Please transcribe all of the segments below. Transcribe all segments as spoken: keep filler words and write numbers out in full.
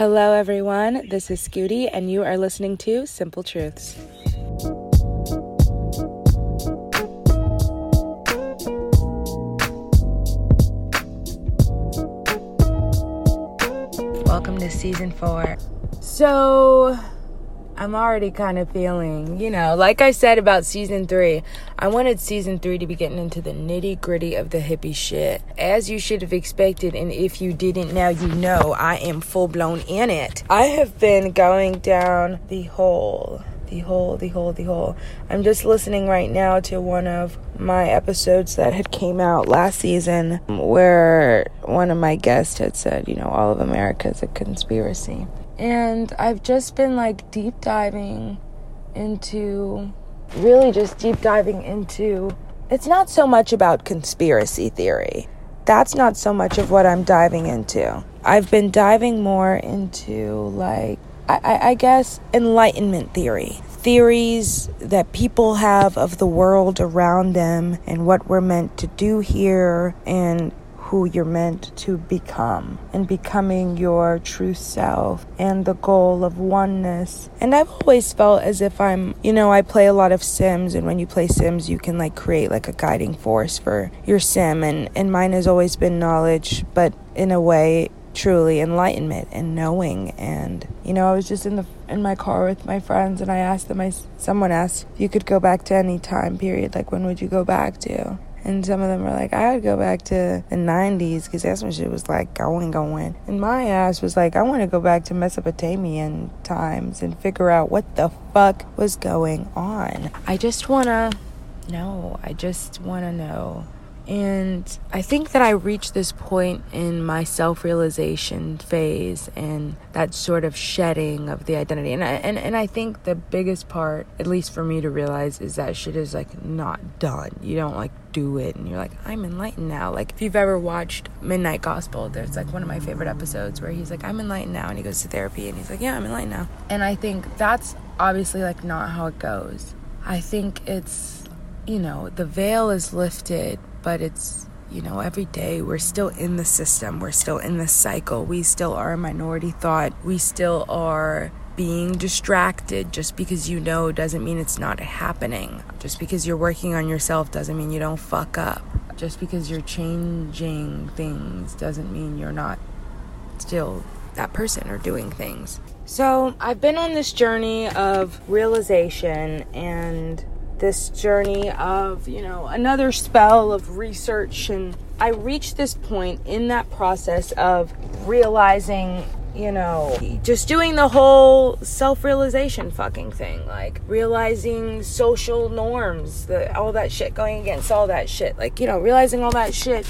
Hello everyone, this is Scooty and you are listening to Simple Truths. Welcome to season four. So, I'm already kind of feeling, you know, like I said about season three, I wanted season three to be getting into the nitty gritty of the hippie shit. As you should have expected, and if you didn't, now you know, I am full blown in it. I have been going down the hole, the hole, the hole, the hole. I'm just listening right now to one of my episodes that had came out last season where one of my guests had said, you know, all of America is a conspiracy. And I've just been like deep diving into, really just deep diving into, it's not so much about conspiracy theory. That's not so much of what I'm diving into. I've been diving more into like, I, I, I guess, enlightenment theory. Theories that people have of the world around them and what we're meant to do here and who you're meant to become, and becoming your true self and the goal of oneness. And I've always felt as if I'm, you know, I play a lot of Sims, and when you play Sims you can like create like a guiding force for your Sim, and and mine has always been knowledge, but in a way truly enlightenment and knowing. And you know, I was just in the in my car with my friends, and I asked them, I someone asked if you could go back to any time period, like when would you go back to? And some of them were like, I would go back to the nineties because that's when shit was like going, going. And my ass was like, I want to go back to Mesopotamian times and figure out what the fuck was going on. I just want to know. I just want to know. And I think that I reached this point in my self-realization phase and that sort of shedding of the identity. And I, and, and I think the biggest part, at least for me to realize, is that shit is like not done. You don't like do it and you're like, I'm enlightened now. Like if you've ever watched Midnight Gospel, there's like one of my favorite episodes where he's like, I'm enlightened now, and he goes to therapy and he's like, yeah, I'm enlightened now. And I think that's obviously like not how it goes. I think it's, you know, the veil is lifted, but it's, you know, every day we're still in the system, we're still in the cycle, we still are a minority thought, we still are being distracted. Just because you know doesn't mean it's not happening. Just because you're working on yourself doesn't mean you don't fuck up. Just because you're changing things doesn't mean you're not still that person or doing things. So I've been on this journey of realization and this journey of, you know, another spell of research. And I reached this point in that process of realizing, you know, just doing the whole self-realization fucking thing, like realizing social norms, the, all that shit, going against all that shit, like, you know, realizing all that shit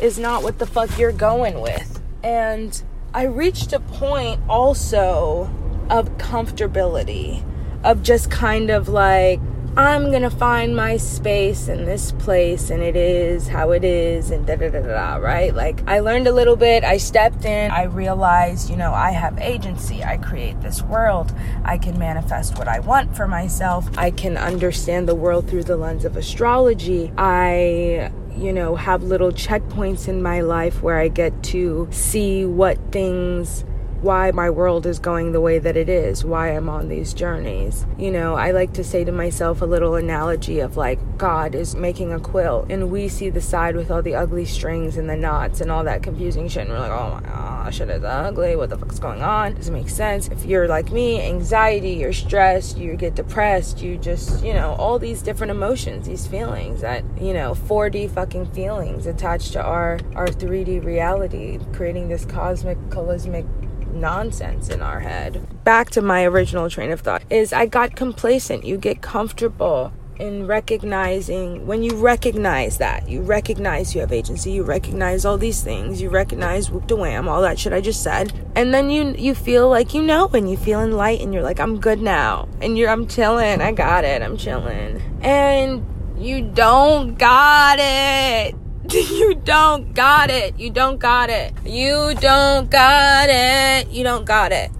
is not what the fuck you're going with. And I reached a point also of comfortability, of just kind of like, I'm gonna find my space in this place, and it is how it is, and da da da da, right? Like, I learned a little bit, I stepped in, I realized, you know, I have agency, I create this world, I can manifest what I want for myself, I can understand the world through the lens of astrology, I, you know, have little checkpoints in my life where I get to see what things, why my world is going the way that it is, why I'm on these journeys. You know, I like to say to myself a little analogy of like, God is making a quilt and we see the side with all the ugly strings and the knots and all that confusing shit, and we're like, oh my gosh, shit is ugly, what the fuck's going on, doesn't make sense. If you're like me, anxiety, you're stressed, you get depressed, you just, you know, all these different emotions, these feelings that, you know, four D fucking feelings attached to our, our three D reality, creating this cosmic, calismic nonsense in our head. Back to my original train of thought is I got complacent. You get comfortable in recognizing, when you recognize that, you recognize you have agency, you recognize all these things, you recognize whoop de wham, all that shit I just said, and then you you feel like, you know, and you feel enlightened, you're like, I'm good now, and you're I'm chilling, I got it, I'm chilling, and you don't got it. You don't got it. You don't got it. You don't got it. You don't got it.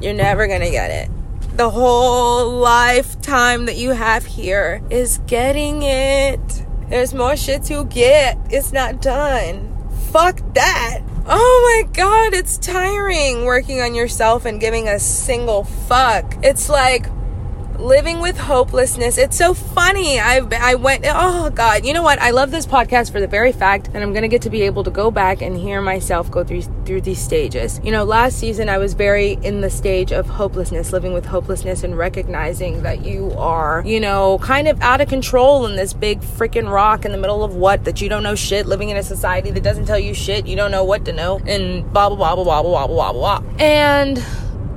You're never gonna get it. The whole lifetime that you have here is getting it. There's more shit to get. It's not done. Fuck that. Oh my God, it's tiring working on yourself and giving a single fuck. It's like living with hopelessness. It's so funny. I I went, oh God, you know what? I love this podcast for the very fact that I'm going to get to be able to go back and hear myself go through through these stages. You know, last season I was very in the stage of hopelessness, living with hopelessness and recognizing that you are, you know, kind of out of control in this big freaking rock in the middle of what, that you don't know shit, living in a society that doesn't tell you shit, you don't know what to know, and blah, blah, blah, blah, blah, blah, blah, blah, blah. And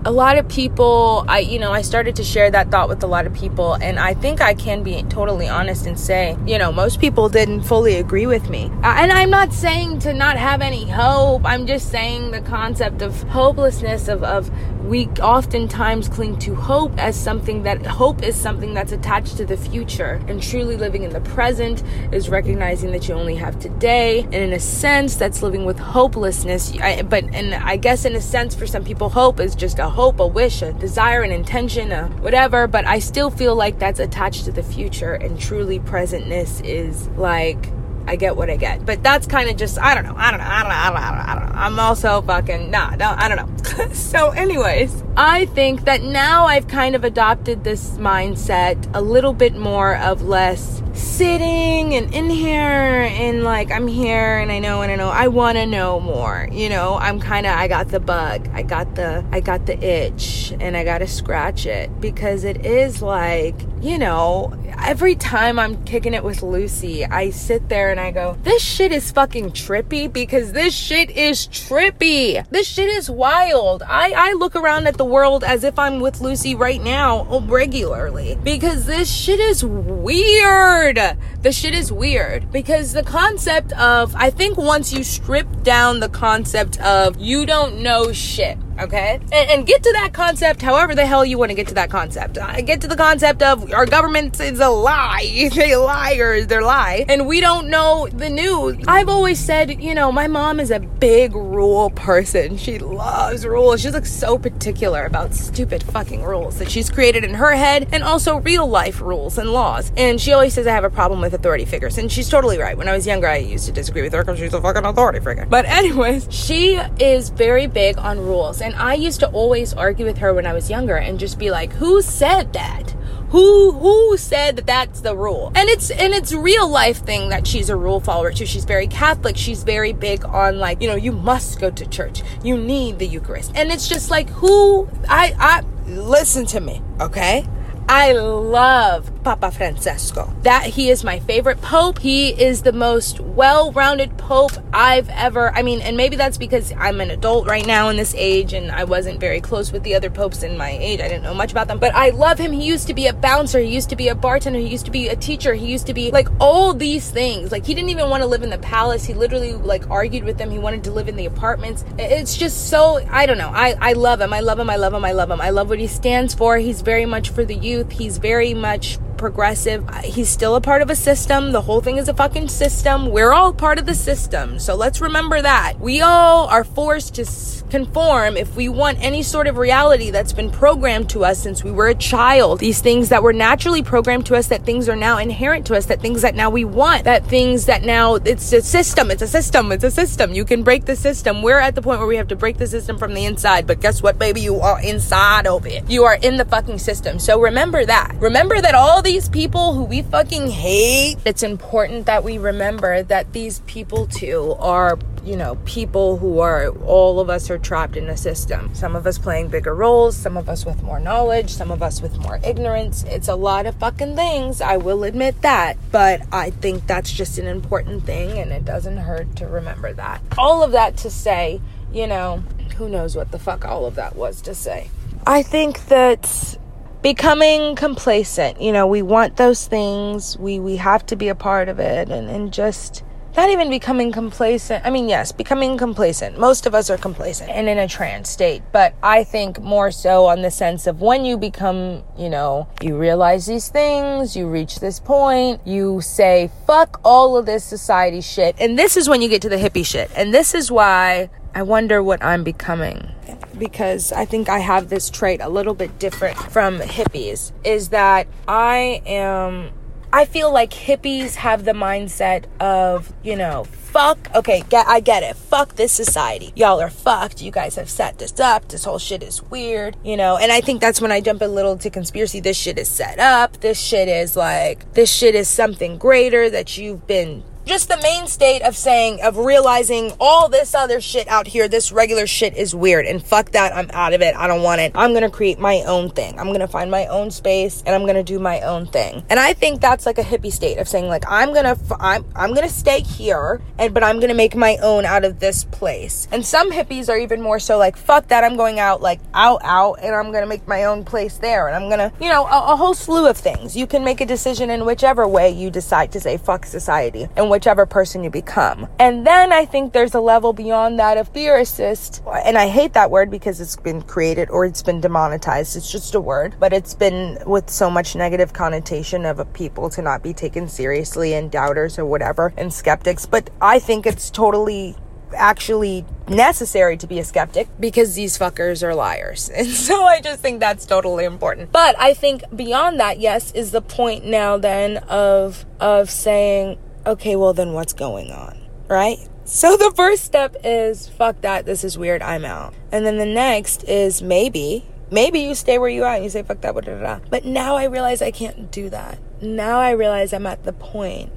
a lot of people, I, you know, I started to share that thought with a lot of people, and I think I can be totally honest and say, you know, most people didn't fully agree with me. And I'm not saying to not have any hope. I'm just saying the concept of hopelessness, of, of we oftentimes cling to hope as something that, hope is something that's attached to the future. And truly living in the present is recognizing that you only have today. And in a sense, that's living with hopelessness. I, but, and I guess in a sense, for some people, hope is just a A hope, a wish, a desire, an intention, a whatever, but I still feel like that's attached to the future, and truly presentness is like, I get what I get. But that's kind of just, I don't know, I don't know, I don't know, I don't know, I don't know. I'm also fucking, nah, no, I don't know. So anyways, I think that now I've kind of adopted this mindset a little bit more of less sitting and in here and like, I'm here and I know and I know I want to know more, you know. I'm kind of, I got the bug, I got the I got the itch, and I gotta scratch it, because it is like, you know, every time I'm kicking it with Lucy, I sit there and I go, this shit is fucking trippy, because this shit is trippy, this shit is wild. I, I look around at the world as if I'm with Lucy right now regularly, because this shit is weird. The shit is weird, because the concept of, I think once you strip down the concept of you don't know shit, okay, and, and get to that concept however the hell you want to get to that concept. I get to the concept of our government is a lie, they liars, they're lie, and we don't know the news. I've always said, you know, my mom is a big rule person, she loves rules, she's like so particular about stupid fucking rules that she's created in her head, and also real life rules and laws, and she always says I have a problem with authority figures, and she's totally right. When I was younger I used to disagree with her because she's a fucking authority figure, but anyways, she is very big on rules. And And I used to always argue with her when I was younger and just be like, who said that? Who who said that that's the rule? And it's and it's real life thing that she's a rule follower too. She's very Catholic. She's very big on like, you know, you must go to church. You need the Eucharist. And it's just like, who, I, I, listen to me, okay? I love Papa Francesco. That he is my favorite pope. He is the most well-rounded pope I've ever, I mean, and maybe that's because I'm an adult right now in this age and I wasn't very close with the other popes in my age. I didn't know much about them, but I love him. He used to be a bouncer. He used to be a bartender. He used to be a teacher. He used to be like all these things. Like he didn't even want to live in the palace. He literally like argued with them. He wanted to live in the apartments. It's just so, I don't know. I, I love him. I love him. I love him. I love him. I love what he stands for. He's very much for the youth. He's very much progressive. He's still a part of a system. The whole thing is a fucking system. We're all part of the system. So let's remember that. We all are forced to conform if we want any sort of reality that's been programmed to us since we were a child. These things that were naturally programmed to us, that things are now inherent to us, that things that now we want, that things that now it's a system. It's a system. It's a system. You can break the system. We're at the point where we have to break the system from the inside. But guess what, baby? You are inside of it. You are in the fucking system. So remember that. Remember that all the these people who we fucking hate, it's important that we remember that these people too are, you know, people who are, all of us are trapped in a system. Some of us playing bigger roles, some of us with more knowledge, some of us with more ignorance. It's a lot of fucking things, I will admit that, but I think that's just an important thing and it doesn't hurt to remember that. All of that to say, you know, who knows what the fuck all of that was to say. I think that becoming complacent, you know, we want those things, we we have to be a part of it, and and just not even becoming complacent. I mean, yes, becoming complacent. Most of us are complacent and in a trance state, but I think more so on the sense of when you become, you know, you realize these things, you reach this point, you say, fuck all of this society shit. And this is when you get to the hippie shit. And this is why I wonder what I'm becoming. Because I think I have this trait a little bit different from hippies, is that I am I feel like hippies have the mindset of, you know, fuck, okay, get, I get it. Fuck this society. Y'all are fucked. You guys have set this up. This whole shit is weird, you know? And I think that's when I jump a little to conspiracy. This shit is set up. This shit is like, this shit is something greater that you've been... Just the main state of saying, of realizing all this other shit out here, this regular shit is weird, and fuck that, I'm out of it, I don't want it, I'm gonna create my own thing, I'm gonna find my own space, and I'm gonna do my own thing. And I think that's like a hippie state of saying, like, I'm gonna f- I'm, I'm gonna stay here, and but I'm gonna make my own out of this place. And some hippies are even more so like, fuck that, I'm going out, like, out, out, and I'm gonna make my own place there, and I'm gonna, you know, a, a whole slew of things. You can make a decision in whichever way you decide to say fuck society, and what whichever person you become. And then I think there's a level beyond that of theorists, and I hate that word because it's been created, or it's been demonetized, it's just a word, but it's been with so much negative connotation of a people to not be taken seriously, and doubters or whatever, and skeptics. But I think it's totally actually necessary to be a skeptic, because these fuckers are liars. And so I just think that's totally important. But I think beyond that, yes, is the point now then of of saying, okay, well then what's going on, right? So the first step is, fuck that, this is weird, I'm out. And then the next is maybe, maybe you stay where you are and you say, fuck that, blah, blah, blah. But now I realize I can't do that. Now I realize I'm at the point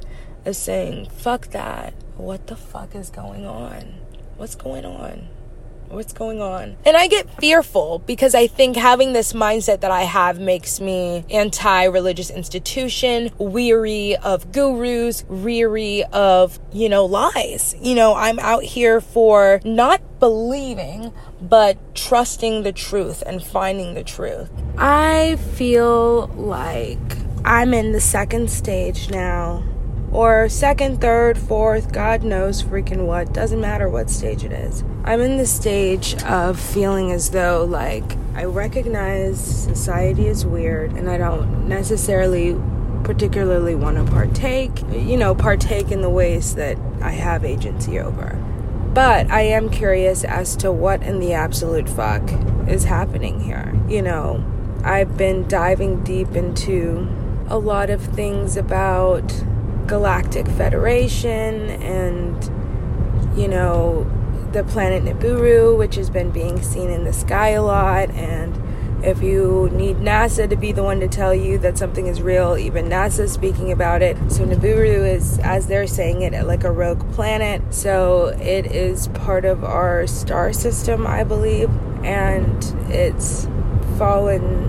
of saying, fuck that, what the fuck is going on? What's going on? What's going on? And I get fearful because I think having this mindset that I have makes me anti-religious institution, weary of gurus, weary of, you know, lies. You know, I'm out here for not believing, but trusting the truth and finding the truth. I feel like I'm in the second stage now, or second, third, fourth, God knows freaking what. Doesn't matter what stage it is. I'm in the stage of feeling as though, like, I recognize society is weird and I don't necessarily particularly want to partake, you know, partake in the ways that I have agency over. But I am curious as to what in the absolute fuck is happening here. You know, I've been diving deep into a lot of things about Galactic Federation and, you know, the planet Nibiru, which has been being seen in the sky a lot. And if you need NASA to be the one to tell you that something is real, even NASA is speaking about it. So Nibiru is, as they're saying it, like a rogue planet. So it is part of our star system, I believe, and it's fallen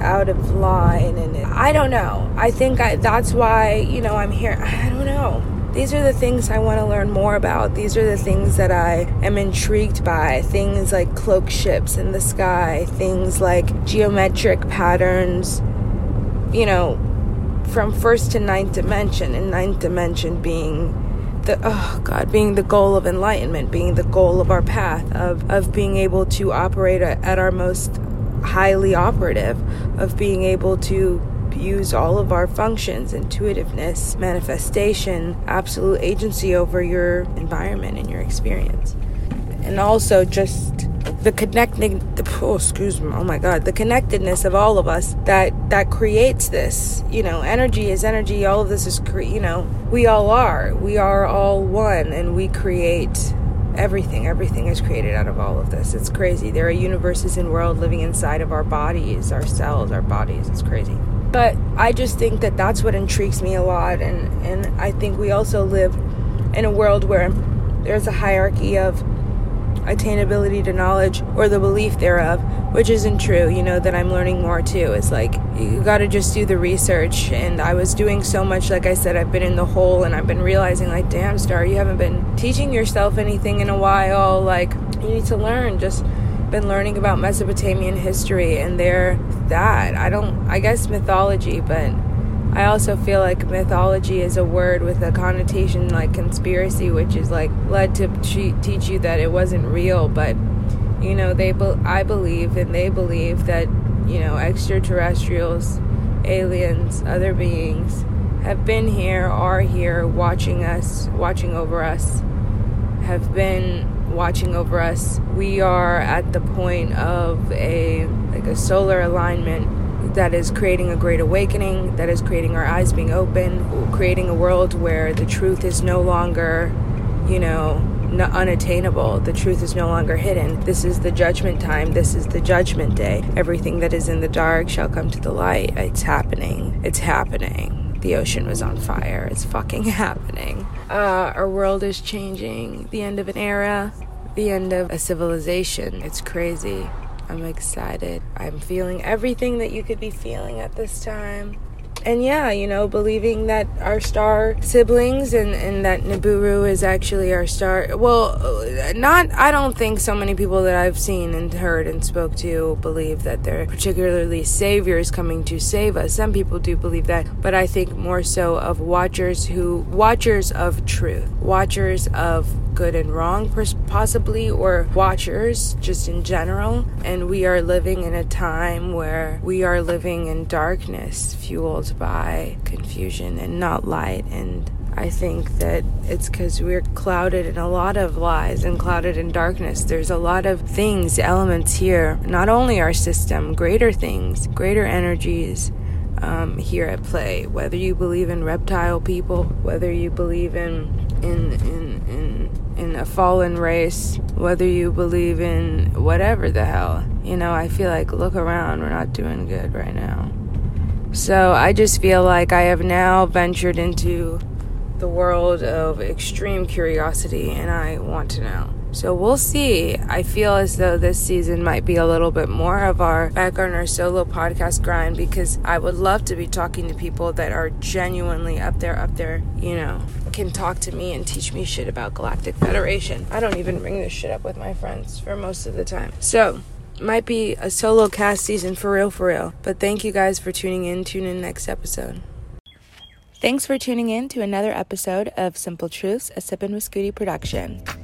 out of line. And it, I don't know. I think I, that's why, you know, I'm here. I don't know. These are the things I want to learn more about. These are the things that I am intrigued by. Things like cloak ships in the sky, things like geometric patterns, you know, from first to ninth dimension, and ninth dimension being the, oh God, being the goal of enlightenment, being the goal of our path, of, of being able to operate at our most highly operative, of being able to use all of our functions, intuitiveness, manifestation, absolute agency over your environment and your experience. And also just the connecting, the, oh, excuse me, oh my God, the connectedness of all of us that, that creates this, you know, energy is energy, all of this is, cre- you know, we all are, we are all one, and we create Everything, everything is created out of all of this. It's crazy. There are universes and world living inside of our bodies, our cells, our bodies. It's crazy. But I just think that that's what intrigues me a lot. And, and I think we also live in a world where there's a hierarchy of attainability to knowledge, or the belief thereof, which isn't true, you know, that I'm learning more too. It's like, you gotta just do the research, and I was doing so much, like I said, I've been in the hole, and I've been realizing, like, damn, Star, you haven't been teaching yourself anything in a while, like, you need to learn. Just been learning about Mesopotamian history, and they're that, I don't, I guess mythology, but I also feel like mythology is a word with a connotation like conspiracy, which is like led to teach you that it wasn't real. But, you know, they be- I believe, and they believe that, you know, extraterrestrials, aliens, other beings have been here, are here, watching us, watching over us, have been watching over us. We are at the point of a, like a solar alignment that is creating a great awakening, that is creating our eyes being open, creating a world where the truth is no longer, you know, unattainable. The truth is no longer hidden. This is the judgment time. This is the judgment day. Everything that is in the dark shall come to the light. It's happening. It's happening. The ocean was on fire. It's fucking happening. Uh, our world is changing. The end of an era. The end of a civilization. It's crazy. I'm excited. I'm feeling everything that you could be feeling at this time. And yeah, you know, believing that our star siblings and, and that Nibiru is actually our star. Well, not, I don't think so many people that I've seen and heard and spoke to believe that they're particularly saviors coming to save us. Some people do believe that, but I think more so of watchers who, watchers of truth, watchers of good and wrong possibly, or watchers just in general. And we are living in a time where we are living in darkness fueled by confusion and not light. And I think that it's because we're clouded in a lot of lies and clouded in darkness. There's a lot of things, elements here, not only our system, greater things, greater energies um, here at play. Whether you believe in reptile people, whether you believe in in in in in a fallen race, whether you believe in whatever the hell, you know, I feel like, look around, we're not doing good right now. So I just feel like I have now ventured into the world of extreme curiosity, and I want to know. So we'll see. I feel as though this season might be a little bit more of our back on our solo podcast grind, because I would love to be talking to people that are genuinely up there, up there, you know, can talk to me and teach me shit about Galactic Federation. I don't even bring this shit up with my friends for most of the time. So might be a solo cast season for real, for real. But thank you guys for tuning in. Tune in next episode. Thanks for tuning in to another episode of Simple Truths, a Sippin' with Scooty production.